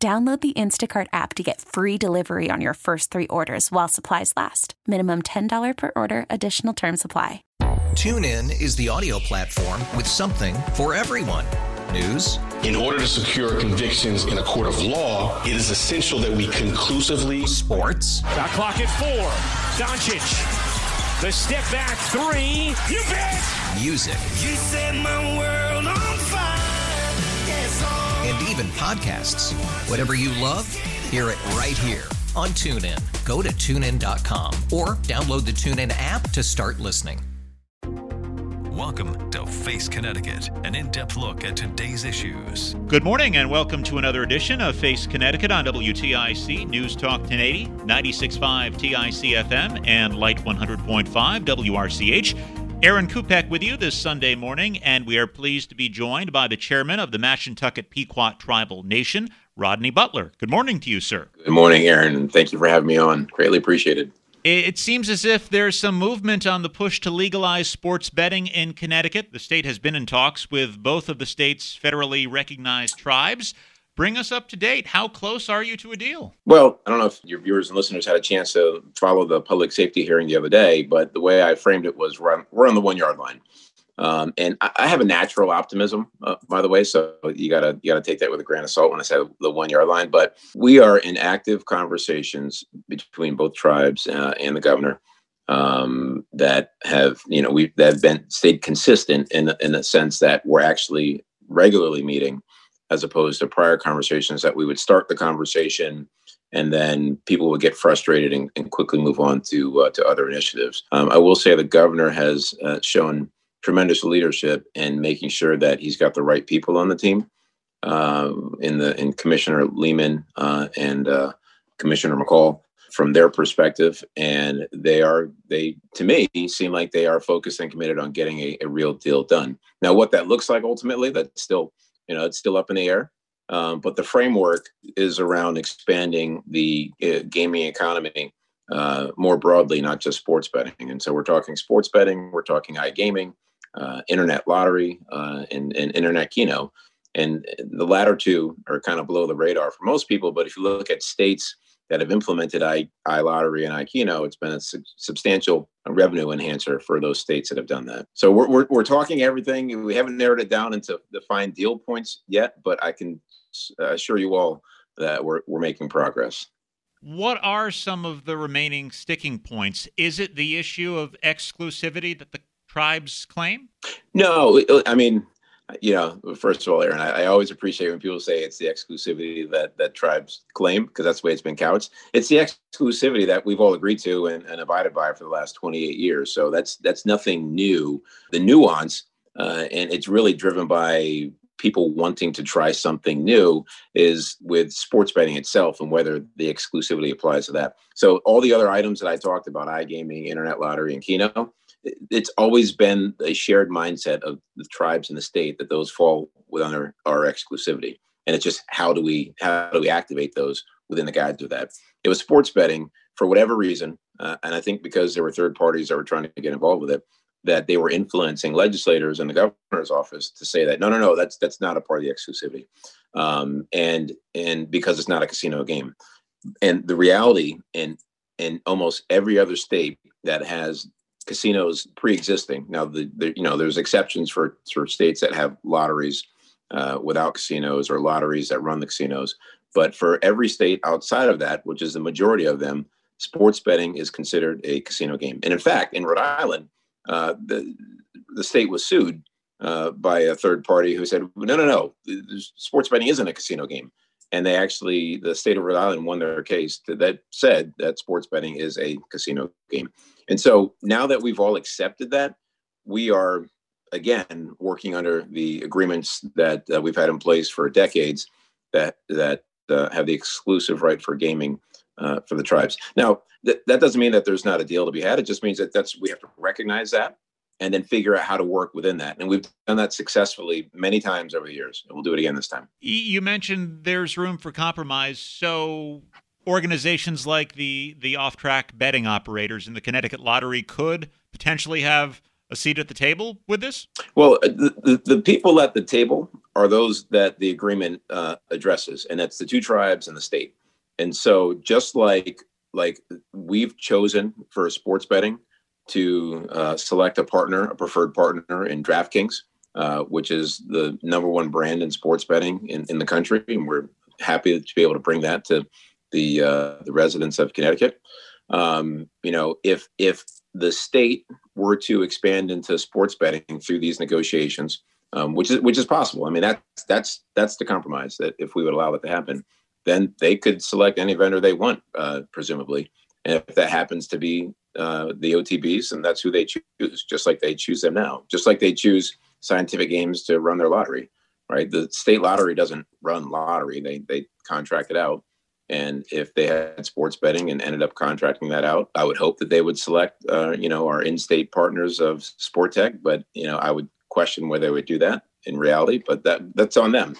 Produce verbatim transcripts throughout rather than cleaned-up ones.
Download the Instacart app to get free delivery on your first three orders while supplies last. Minimum ten dollars per order. Additional terms apply. TuneIn is the audio platform with something for everyone. News. In order to secure convictions in a court of law, it is essential that we conclusively. Sports. Got clock at four. Doncic. The step back three. You bet. Music. You set my world on fire. And even podcasts. Whatever you love, hear it right here on TuneIn. Go to tune in dot com or download the TuneIn app to start listening. Welcome to Face Connecticut, an in-depth look at today's issues. Good morning and welcome to another edition of Face Connecticut on W T I C, News Talk ten eighty, ninety-six point five T I C F M, and Light one hundred point five W R C H. Aaron Kupek with you this Sunday morning, and we are pleased to be joined by the chairman of the Mashantucket Pequot Tribal Nation, Rodney Butler. Good morning to you, sir. Good morning, Aaron, and thank you for having me on. Greatly appreciated. It seems as if there's some movement on the push to legalize sports betting in Connecticut. The state has been in talks with both of the state's federally recognized tribes. Bring us up to date. How close are you to a deal? Well, I don't know if your viewers and listeners had a chance to follow the public safety hearing the other day, but the way I framed it was we're on, we're on the one-yard line. Um, and I, I have a natural optimism, uh, by the way, so you gotta you gotta take that with a grain of salt when I say the one-yard line. But we are in active conversations between both tribes uh, and the governor um, that have you know we that have been stayed consistent in in the sense that we're actually regularly meeting, as opposed to prior conversations that we would start the conversation and then people would get frustrated and, and quickly move on to uh, to other initiatives. Um, I will say the governor has uh, shown tremendous leadership in making sure that he's got the right people on the team, uh, in the in Commissioner Lehman uh, and uh, Commissioner McCall from their perspective. And they are, they to me, seem like they are focused and committed on getting a, a real deal done. Now, what that looks like ultimately, that's still You know, it's still up in the air, um, but the framework is around expanding the uh, gaming economy uh, more broadly, not just sports betting. And so we're talking sports betting, we're talking iGaming, uh, internet lottery, uh, and, and internet Keno. And the latter two are kind of below the radar for most people. But if you look at states that have implemented I, iLottery and iKeno, it's been a su- substantial revenue enhancer for those states that have done that. So we're, we're we're talking everything. We haven't narrowed it down into the fine deal points yet, but I can assure you all that we're we're making progress. What are some of the remaining sticking points? Is it the issue of exclusivity that the tribes claim? No, I mean, you know, first of all, Aaron, I, I always appreciate when people say it's the exclusivity that, that tribes claim, because that's the way it's been couched. It's the exclusivity that we've all agreed to and, and abided by for the last twenty-eight years. So that's that's nothing new. The nuance, uh, and it's really driven by people wanting to try something new, is with sports betting itself and whether the exclusivity applies to that. So all the other items that I talked about, iGaming, internet lottery, and Keno, it's always been a shared mindset of the tribes and the state that those fall within our, our exclusivity. And it's just how do we how do we activate those within the guides of that. It was sports betting for whatever reason, uh, and I think because there were third parties that were trying to get involved with it, that they were influencing legislators in the governor's office to say that no, no, no, that's that's not a part of the exclusivity, um, and and because it's not a casino game. And the reality in in almost every other state that has casinos pre-existing. Now, the, the you know, there's exceptions for, for states that have lotteries uh, without casinos or lotteries that run the casinos. But for every state outside of that, which is the majority of them, sports betting is considered a casino game. And in fact, in Rhode Island, uh, the the state was sued uh, by a third party who said, no, no, no, sports betting isn't a casino game. And they actually, the state of Rhode Island won their case that said that sports betting is a casino game. And so now that we've all accepted that, we are, again, working under the agreements that uh, we've had in place for decades that that uh, have the exclusive right for gaming uh, for the tribes. Now, th- that doesn't mean that there's not a deal to be had. It just means that that's we have to recognize that and then figure out how to work within that. And we've done that successfully many times over the years, and we'll do it again this time. You mentioned there's room for compromise. So organizations like the the off-track betting operators in the Connecticut Lottery could potentially have a seat at the table with this? Well, the, the, the people at the table are those that the agreement uh, addresses, and that's the two tribes and the state. And so just like like we've chosen for sports betting to uh, select a partner, a preferred partner in DraftKings, uh, which is the number one brand in sports betting in, in the country. And we're happy to be able to bring that to the uh, the residents of Connecticut. Um, you know, if if the state were to expand into sports betting through these negotiations, um, which is which is possible. I mean, that's that's that's the compromise, that if we would allow that to happen, then they could select any vendor they want, uh, presumably. And if that happens to be uh, the O T Bs, and that's who they choose, just like they choose them now, just like they choose Scientific Games to run their lottery, right? The state lottery doesn't run lottery. They, they contract it out. And if they had sports betting and ended up contracting that out, I would hope that they would select, uh, you know, our in-state partners of Sportech. But, you know, I would question whether they would do that in reality, but that that's on them.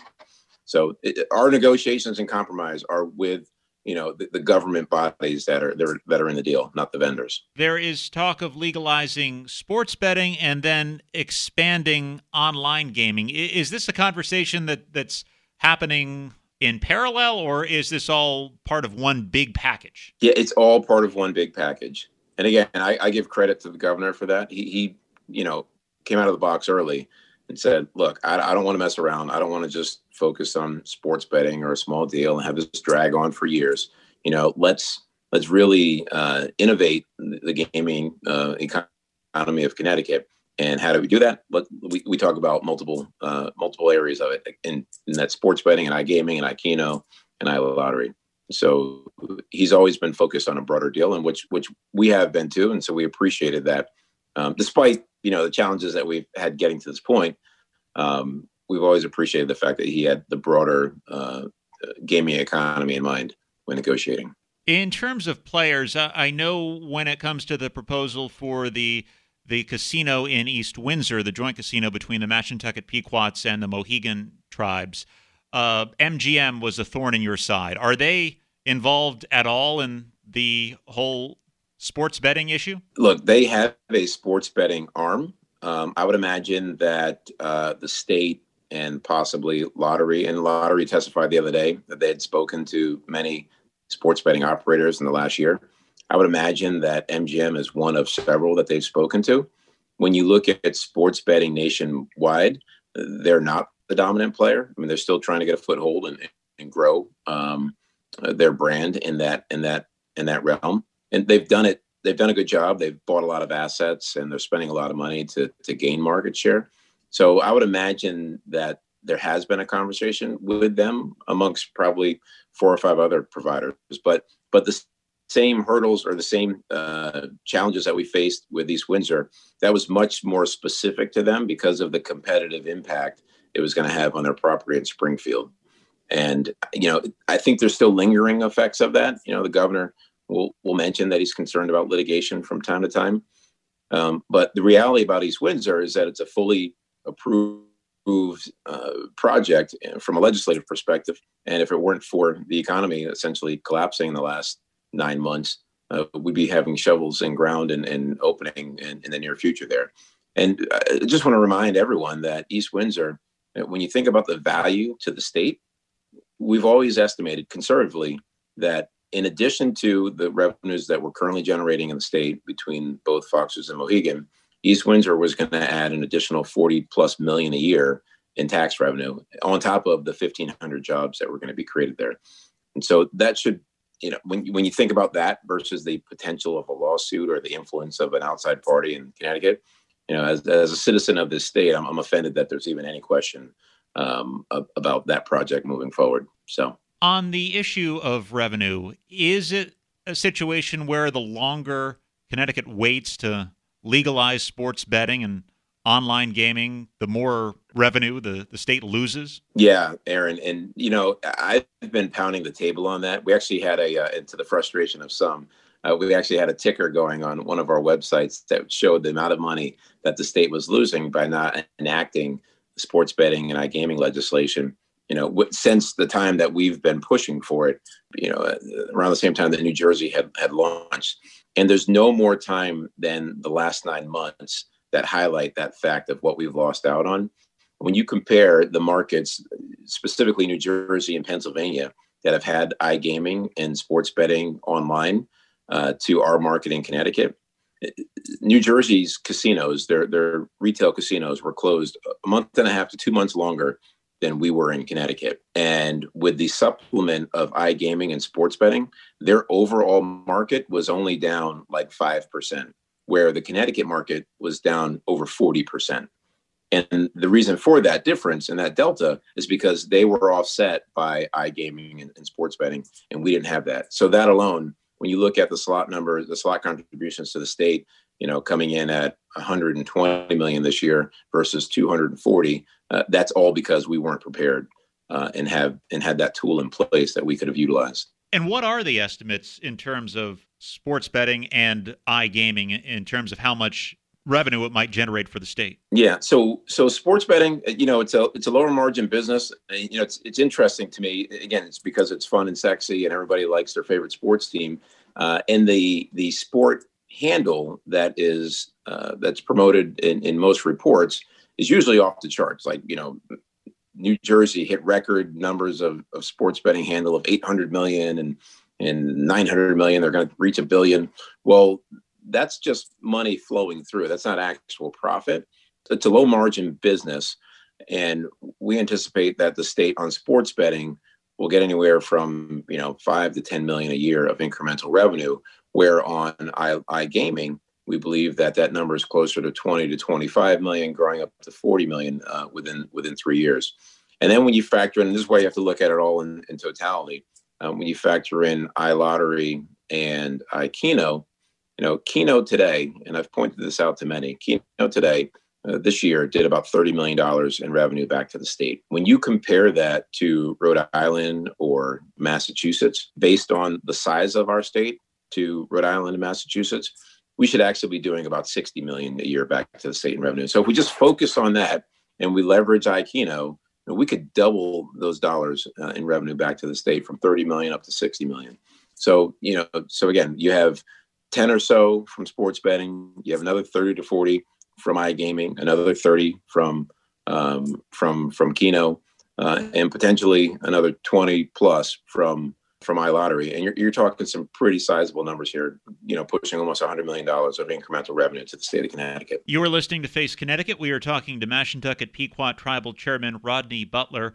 So it, our negotiations and compromise are with, you know, the, the government bodies that are that are in the deal, not the vendors. There is talk of legalizing sports betting and then expanding online gaming. Is this a conversation that, that's happening in parallel, or is this all part of one big package? Yeah, it's all part of one big package. And again, I, I give credit to the governor for that. He, he, you know, came out of the box early and said, look, I, I don't want to mess around. I don't want to just focus on sports betting or a small deal and have this drag on for years. You know, let's let's really uh, innovate the gaming uh, economy of Connecticut. And how do we do that? Let, we, we talk about multiple uh, multiple areas of it, and that's sports betting and iGaming and iKeno and iLottery. So he's always been focused on a broader deal, and which which we have been too, and so we appreciated that. Um, despite, you know, the challenges that we've had getting to this point, um, we've always appreciated the fact that he had the broader uh, gaming economy in mind when negotiating. In terms of players, I know when it comes to the proposal for the the casino in East Windsor, the joint casino between the Mashantucket Pequots and the Mohegan tribes, uh, M G M was a thorn in your side. Are they involved at all in the whole sports betting issue? Look, they have a sports betting arm. Um, I would imagine that uh, the state and possibly lottery, and lottery testified the other day that they had spoken to many sports betting operators in the last year. I would imagine that M G M is one of several that they've spoken to. When you look at sports betting nationwide, they're not the dominant player. I mean, they're still trying to get a foothold and, and grow um, their brand in that in that in that realm. And they've done it. They've done a good job. They've bought a lot of assets, and they're spending a lot of money to to gain market share. So I would imagine that there has been a conversation with them amongst probably four or five other providers. But but the same hurdles or the same uh, challenges that we faced with East Windsor, that was much more specific to them because of the competitive impact it was going to have on their property in Springfield. And, you know, I think there's still lingering effects of that. You know, the governor will will mention that he's concerned about litigation from time to time. Um, but the reality about East Windsor is that it's a fully approved uh, project from a legislative perspective. And if it weren't for the economy essentially collapsing in the last nine months, uh, we'd be having shovels in ground and, and opening in, in the near future there. And I just want to remind everyone that East Windsor, when you think about the value to the state, we've always estimated conservatively that in addition to the revenues that we're currently generating in the state between both Foxwoods and Mohegan, East Windsor was going to add an additional forty plus million a year in tax revenue on top of the fifteen hundred jobs that were going to be created there. And so that should, you know, when, when you think about that versus the potential of a lawsuit or the influence of an outside party in Connecticut, you know, as, as a citizen of this state, I'm, I'm offended that there's even any question um, about that project moving forward. So on the issue of revenue, is it a situation where the longer Connecticut waits to legalize sports betting and online gaming, the more revenue the, the state loses? Yeah, Aaron. And, you know, I've been pounding the table on that. We actually had a, uh, to the frustration of some, uh, we actually had a ticker going on one of our websites that showed the amount of money that the state was losing by not enacting sports betting and iGaming legislation. You know, since the time that we've been pushing for it, you know, around the same time that New Jersey had, had launched. And there's no more time than the last nine months that highlight that fact of what we've lost out on. When you compare the markets, specifically New Jersey and Pennsylvania, that have had iGaming and sports betting online uh, to our market in Connecticut, New Jersey's casinos, their, their retail casinos were closed a month and a half to two months longer than we were in Connecticut. And with the supplement of iGaming and sports betting, their overall market was only down like five percent, where the Connecticut market was down over forty percent. And the reason for that difference and that delta is because they were offset by iGaming and, and sports betting, and we didn't have that. So that alone, when you look at the slot numbers, the slot contributions to the state, you know, coming in at one hundred twenty million this year versus two hundred forty, uh, that's all because we weren't prepared uh, and have and had that tool in place that we could have utilized. And what are the estimates in terms of sports betting and iGaming in terms of how much revenue it might generate for the state? Yeah, so so sports betting, you know, it's a it's a lower margin business. You know, it's it's interesting to me. Again, it's because it's fun and sexy, and everybody likes their favorite sports team. Uh, and the the sport handle that is uh, that's promoted in, in most reports is usually off the charts. Like, you know, New Jersey hit record numbers of, of sports betting handle of eight hundred million and and nine hundred million. They're going to reach a billion. Well, that's just money flowing through. That's not actual profit. It's a low margin business. And we anticipate that the state on sports betting will get anywhere from, you know, five to ten million a year of incremental revenue, where on iGaming, we believe that that number is closer to twenty to twenty-five million, growing up to forty million uh, within, within three years. And then when you factor in, and this is why you have to look at it all in, in totality. Um, when you factor in iLottery and iKeno, you know, Keno today, and I've pointed this out to many, Keno today, uh, this year, did about thirty million dollars in revenue back to the state. When you compare that to Rhode Island or Massachusetts, based on the size of our state to Rhode Island and Massachusetts, we should actually be doing about sixty million dollars a year back to the state in revenue. So if we just focus on that and we leverage iKeno, we could double those dollars uh, in revenue back to the state, from thirty million dollars up to sixty million dollars. So, you know, so again, you have ten or so from sports betting. You have another thirty to forty from iGaming, another thirty from um, from from Keno, uh, and potentially another twenty plus from from iLottery. And you're you're talking some pretty sizable numbers here. You know, pushing almost one hundred million dollars of incremental revenue to the state of Connecticut. You are listening to Face Connecticut. We are talking to Mashantucket Pequot Tribal Chairman Rodney Butler.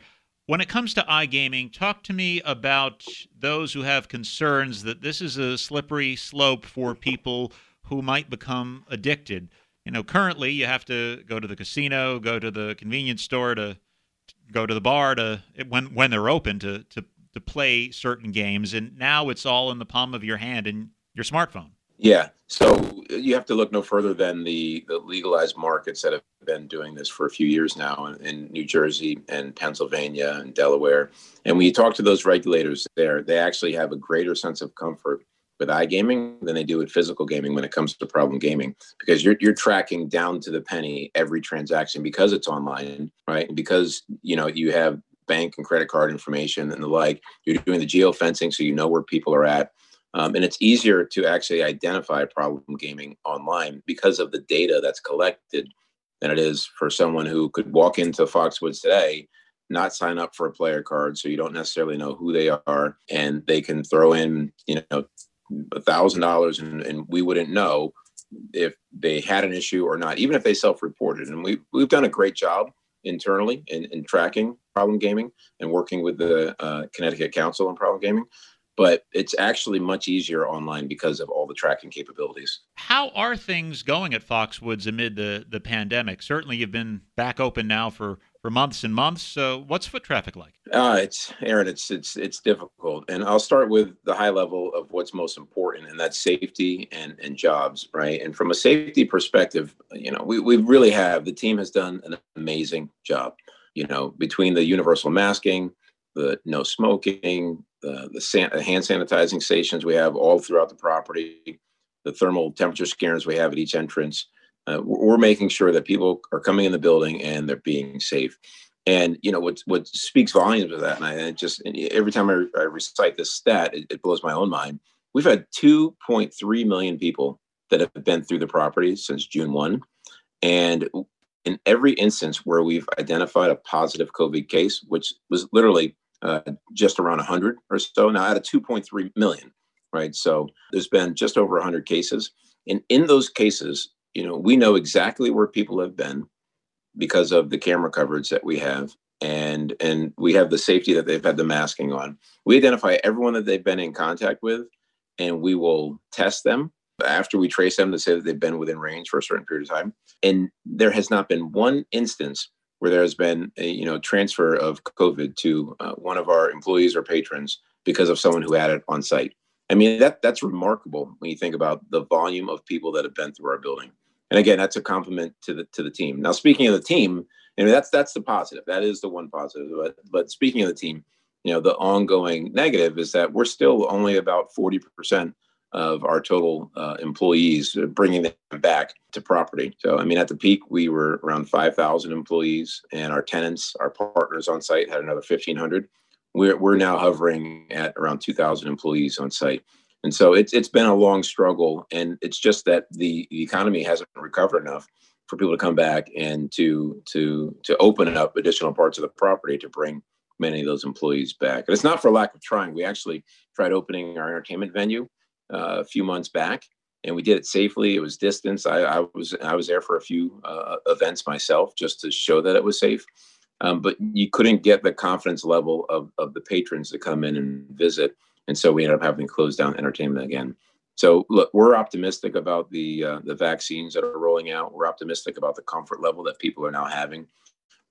When it comes to iGaming, talk to me about those who have concerns that this is a slippery slope for people who might become addicted. You know, currently you have to go to the casino, go to the convenience store, to, to go to the bar to when when they're open to, to to play certain games, and now it's all in the palm of your hand and your smartphone. Yeah, so you have to look no further than the, the legalized markets that have been doing this for a few years now in, in New Jersey and Pennsylvania and Delaware. And when you talk to those regulators there, they actually have a greater sense of comfort with iGaming than they do with physical gaming when it comes to problem gaming, because you're you're tracking down to the penny every transaction because it's online, right? And because, you know, you have bank and credit card information and the like. You're doing the geofencing, so you know where people are at. Um, and it's easier to actually identify problem gaming online because of the data that's collected than it is for someone who could walk into Foxwoods today, not sign up for a player card, so you don't necessarily know who they are, and they can throw in, you know, one thousand dollars, and, and we wouldn't know if they had an issue or not, even if they self-reported. And we, we've done a great job internally in, in tracking problem gaming and working with the uh, Connecticut Council on problem gaming. But it's actually much easier online because of all the tracking capabilities. How are things going at Foxwoods amid the, the pandemic? Certainly you've been back open now for, for months and months. So what's foot traffic like? Uh, it's Aaron, it's, it's, it's difficult. And I'll start with the high level of what's most important, and that's safety and, and jobs, right? And from a safety perspective, you know, we, we really have, the team has done an amazing job, you know, between the universal masking, the no smoking, the, the san- hand sanitizing stations we have all throughout the property, the thermal temperature scanners we have at each entrance. Uh, we're making sure that people are coming in the building and they're being safe. And, you know, what what speaks volumes of that, and I and just and every time I, I recite this stat, it, it blows my own mind. We've had two point three million people that have been through the property since June first. And in every instance where we've identified a positive COVID case, which was literally uh, just around one hundred or so, now out of two point three million, right? So there's been just over one hundred cases. And in those cases, you know, we know exactly where people have been because of the camera coverage that we have, and and we have the safety that they've had the masking on. We identify everyone that they've been in contact with, and we will test them after we trace them to say that they've been within range for a certain period of time. And there has not been one instance where there has been a, you know, transfer of COVID to uh, one of our employees or patrons because of someone who had it on site. I mean, that that's remarkable when you think about the volume of people that have been through our building. And again, that's a compliment to the to the team. Now, speaking of the team, I mean, that's that's the positive. That is the one positive. But, but speaking of the team, you know, the ongoing negative is that we're still only about forty percent of our total uh, employees, bringing them back to property. So, I mean, at the peak, we were around five thousand employees, and our tenants, our partners on site had another fifteen hundred. We're we're now hovering at around two thousand employees on site. And so it's it's been a long struggle, and it's just that the economy hasn't recovered enough for people to come back and to to to open up additional parts of the property to bring many of those employees back. And it's not for lack of trying. We actually tried opening our entertainment venue uh, a few months back, and we did it safely. It was distanced. I, I was I was there for a few uh, events myself just to show that it was safe. Um, but you couldn't get the confidence level of of the patrons to come in and visit. And so we ended up having to close down entertainment again. So look, we're optimistic about the uh, the vaccines that are rolling out. We're optimistic about the comfort level that people are now having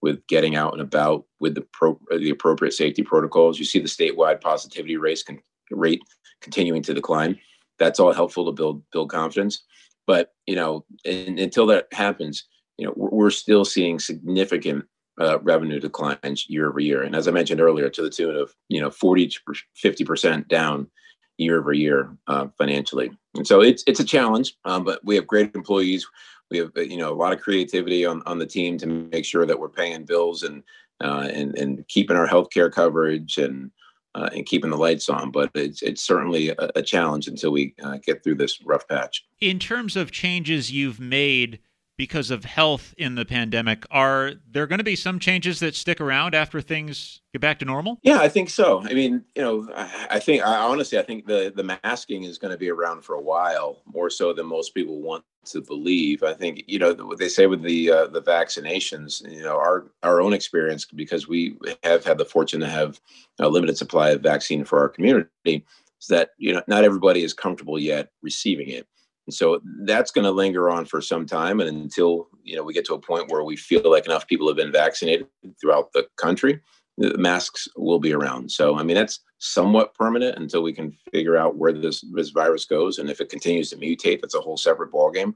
with getting out and about with the pro- the appropriate safety protocols. You see the statewide positivity rates con- rate continuing to decline. That's all helpful to build build confidence. But you know, in, until that happens, you know, we're, we're still seeing significant Uh, revenue declines year over year. And as I mentioned earlier, to the tune of, you know, forty to fifty percent down year over year uh, financially. And so it's it's a challenge, um, but we have great employees. We have, you know, a lot of creativity on, on the team to make sure that we're paying bills and uh, and, and keeping our healthcare coverage and uh, and keeping the lights on. But it's it's certainly a, a challenge until we uh, get through this rough patch. In terms of changes you've made because of health in the pandemic, are there going to be some changes that stick around after things get back to normal? Yeah, I think so. I mean, you know, I, I think, I honestly, I think the, the masking is going to be around for a while, more so than most people want to believe. I think, you know, what they say with the uh, the vaccinations, you know, our, our own experience, because we have had the fortune to have a limited supply of vaccine for our community, is that, you know, not everybody is comfortable yet receiving it. And so that's going to linger on for some time, and until, you know, we get to a point where we feel like enough people have been vaccinated throughout the country, the masks will be around. So, I mean, that's somewhat permanent until we can figure out where this, this virus goes. And if it continues to mutate, that's a whole separate ballgame.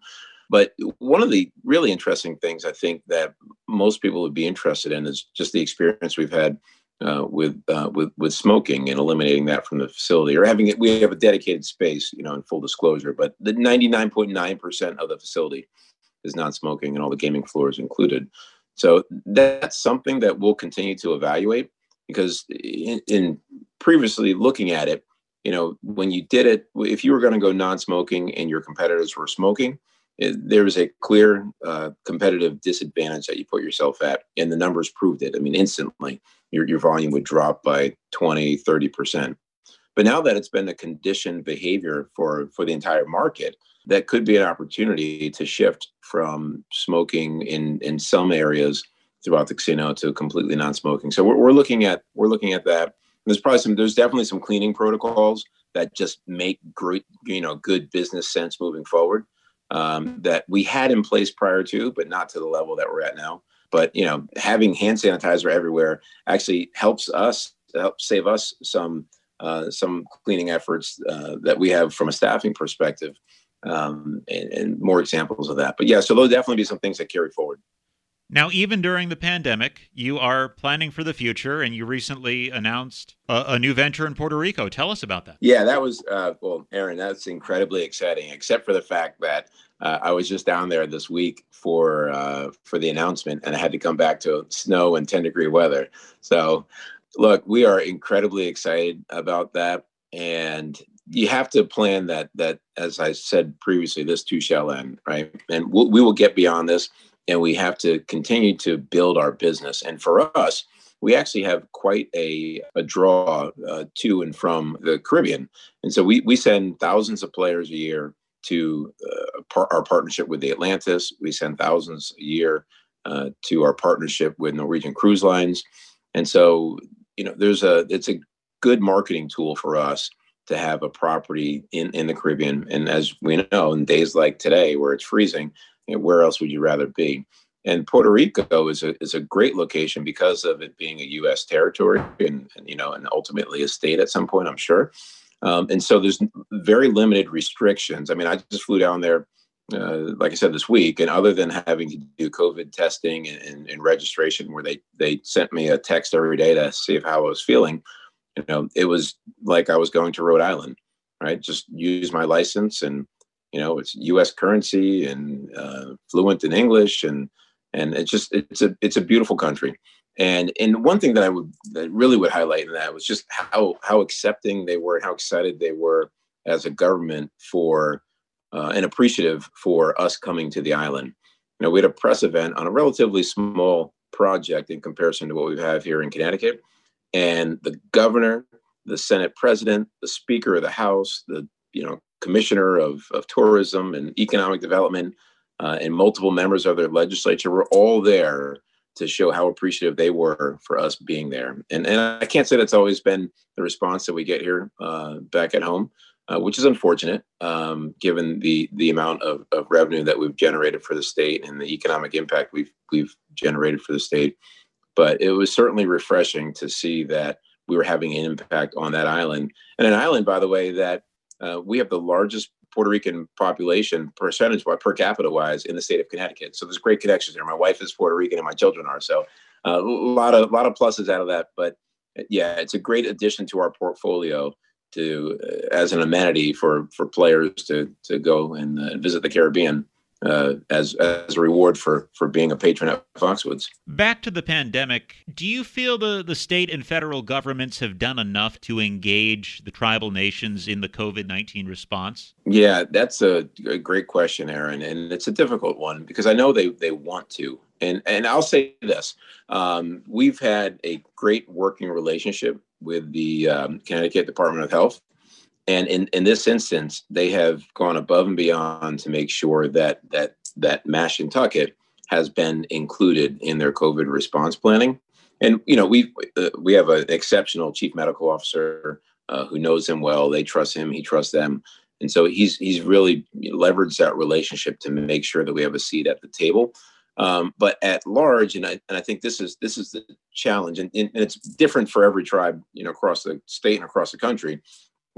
But one of the really interesting things I think that most people would be interested in is just the experience we've had Uh, with uh, with with smoking and eliminating that from the facility, or having it. We have a dedicated space, you know, in full disclosure, but the ninety-nine point nine percent of the facility is non-smoking, and all the gaming floors included. So that's something that we'll continue to evaluate, because in, in previously looking at it, you know, when you did it, if you were going to go non-smoking and your competitors were smoking, there was a clear uh, competitive disadvantage that you put yourself at, and the numbers proved it. I mean, instantly, your your volume would drop by twenty, thirty percent. But now that it's been a conditioned behavior for, for the entire market, that could be an opportunity to shift from smoking in, in some areas throughout the casino to completely non-smoking. So we're, we're looking at we're looking at that. There's probably some. There's definitely some cleaning protocols that just make great, you know, good business sense moving forward. Um, that we had in place prior to, but not to the level that we're at now. But, you know, having hand sanitizer everywhere actually helps us, helps save us some uh, some cleaning efforts uh, that we have from a staffing perspective, um, and, and more examples of that. But yeah, so there'll definitely be some things that carry forward. Now, even during the pandemic, you are planning for the future, and you recently announced a, a new venture in Puerto Rico. Tell us about that. Yeah, that was, uh, well, Aaron, that's incredibly exciting, except for the fact that uh, I was just down there this week for uh, for the announcement, and I had to come back to snow and ten-degree weather. So, look, we are incredibly excited about that, and you have to plan that, that, as I said previously, this too shall end, right? And we'll, we will get beyond this. And we have to continue to build our business. And for us, we actually have quite a, a draw uh, to and from the Caribbean. And so we we send thousands of players a year to uh, par- our partnership with the Atlantis. We send thousands a year uh, to our partnership with Norwegian Cruise Lines. And so, you know, there's a it's a good marketing tool for us to have a property in, in the Caribbean. And as we know, in days like today where it's freezing, you know, where else would you rather be? And Puerto Rico is a is a great location because of it being a U S territory and, and you know, and ultimately a state at some point, I'm sure. Um, and so there's very limited restrictions. I mean, I just flew down there, uh, like I said, this week, and other than having to do COVID testing and, and, and registration, where they they sent me a text every day to see if how I was feeling, you know, it was like I was going to Rhode Island, right? Just use my license and. You know, it's U S currency and uh, fluent in English, and and it's just it's a it's a beautiful country. And and one thing that I would that really would highlight in that was just how how accepting they were and how excited they were as a government for uh, and appreciative for us coming to the island. You know, we had a press event on a relatively small project in comparison to what we have here in Connecticut, and the governor, the Senate president, the Speaker of the House, the you know. Commissioner of, of Tourism and Economic Development, uh, and multiple members of their legislature were all there to show how appreciative they were for us being there. And and I can't say that's always been the response that we get here uh, back at home, uh, which is unfortunate, um, given the the amount of, of revenue that we've generated for the state and the economic impact we've we've generated for the state. But it was certainly refreshing to see that we were having an impact on that island. And an island, by the way, that Uh, we have the largest Puerto Rican population percentage per capita wise in the state of Connecticut. So there's great connections there. My wife is Puerto Rican and my children are. So uh, a lot of, lot of pluses out of that. But yeah, it's a great addition to our portfolio to uh, as an amenity for, for players to, to go and uh, visit the Caribbean uh, as, as a reward for, for being a patron at Foxwoods. Back to the pandemic. Do you feel the, the state and federal governments have done enough to engage the tribal nations in the COVID nineteen response? Yeah, that's a, a great question, Aaron. And it's a difficult one because I know they, they want to. And, and I'll say this, um, we've had a great working relationship with the um, Connecticut Department of Health. And in, in this instance, they have gone above and beyond to make sure that that that Mashantucket has been included in their COVID response planning. And you know, we uh, we have an exceptional chief medical officer uh, who knows him well. They trust him. He trusts them. And so he's he's really leveraged that relationship to make sure that we have a seat at the table. Um, but at large, and I and I think this is this is the challenge, and, and it's different for every tribe, you know, across the state and across the country.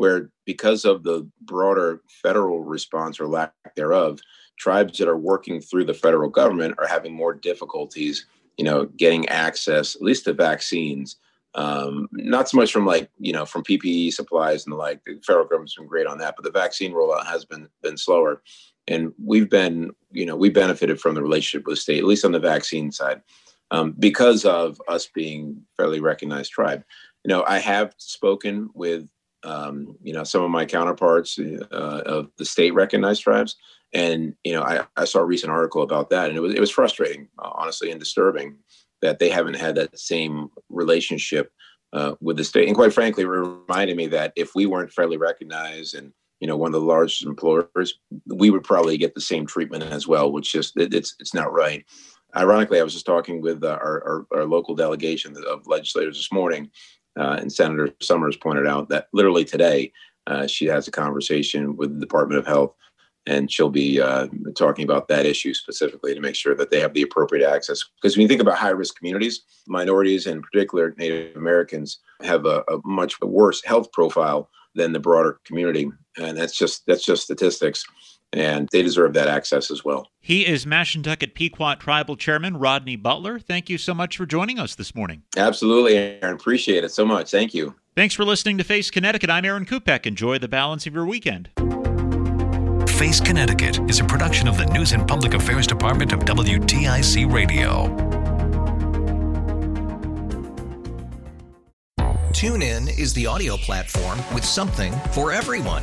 Where because of the broader federal response or lack thereof, tribes that are working through the federal government are having more difficulties, you know, getting access, at least to vaccines, um, not so much from like, you know, from P P E supplies and the like. The federal government's been great on that, but the vaccine rollout has been been slower. And we've been, you know, we benefited from the relationship with the state, at least on the vaccine side, um, because of us being fairly recognized tribe. You know, I have spoken with, Um, you know, some of my counterparts uh, of the state recognized tribes. And, you know, I, I saw a recent article about that, and it was it was frustrating, uh, honestly, and disturbing that they haven't had that same relationship uh, with the state. And quite frankly, it reminded me that if we weren't fairly recognized and, you know, one of the largest employers, we would probably get the same treatment as well, which just it, it's it's not right. Ironically, I was just talking with uh, our, our, our local delegation of legislators this morning. Uh, and Senator Summers pointed out that literally today, uh, she has a conversation with the Department of Health And she'll be uh, talking about that issue specifically to make sure that they have the appropriate access. Because when you think about high-risk communities, minorities, and in particular Native Americans, have a, a much worse health profile than the broader community. And that's just that's just statistics. And they deserve that access as well. He is Mashantucket Pequot Tribal Chairman Rodney Butler. Thank you so much for joining us this morning. Absolutely, Aaron. Appreciate it so much. Thank you. Thanks for listening to Face Connecticut. I'm Aaron Kupek. Enjoy the balance of your weekend. Face Connecticut is a production of the News and Public Affairs Department of W T I C Radio. TuneIn is the audio platform with something for everyone.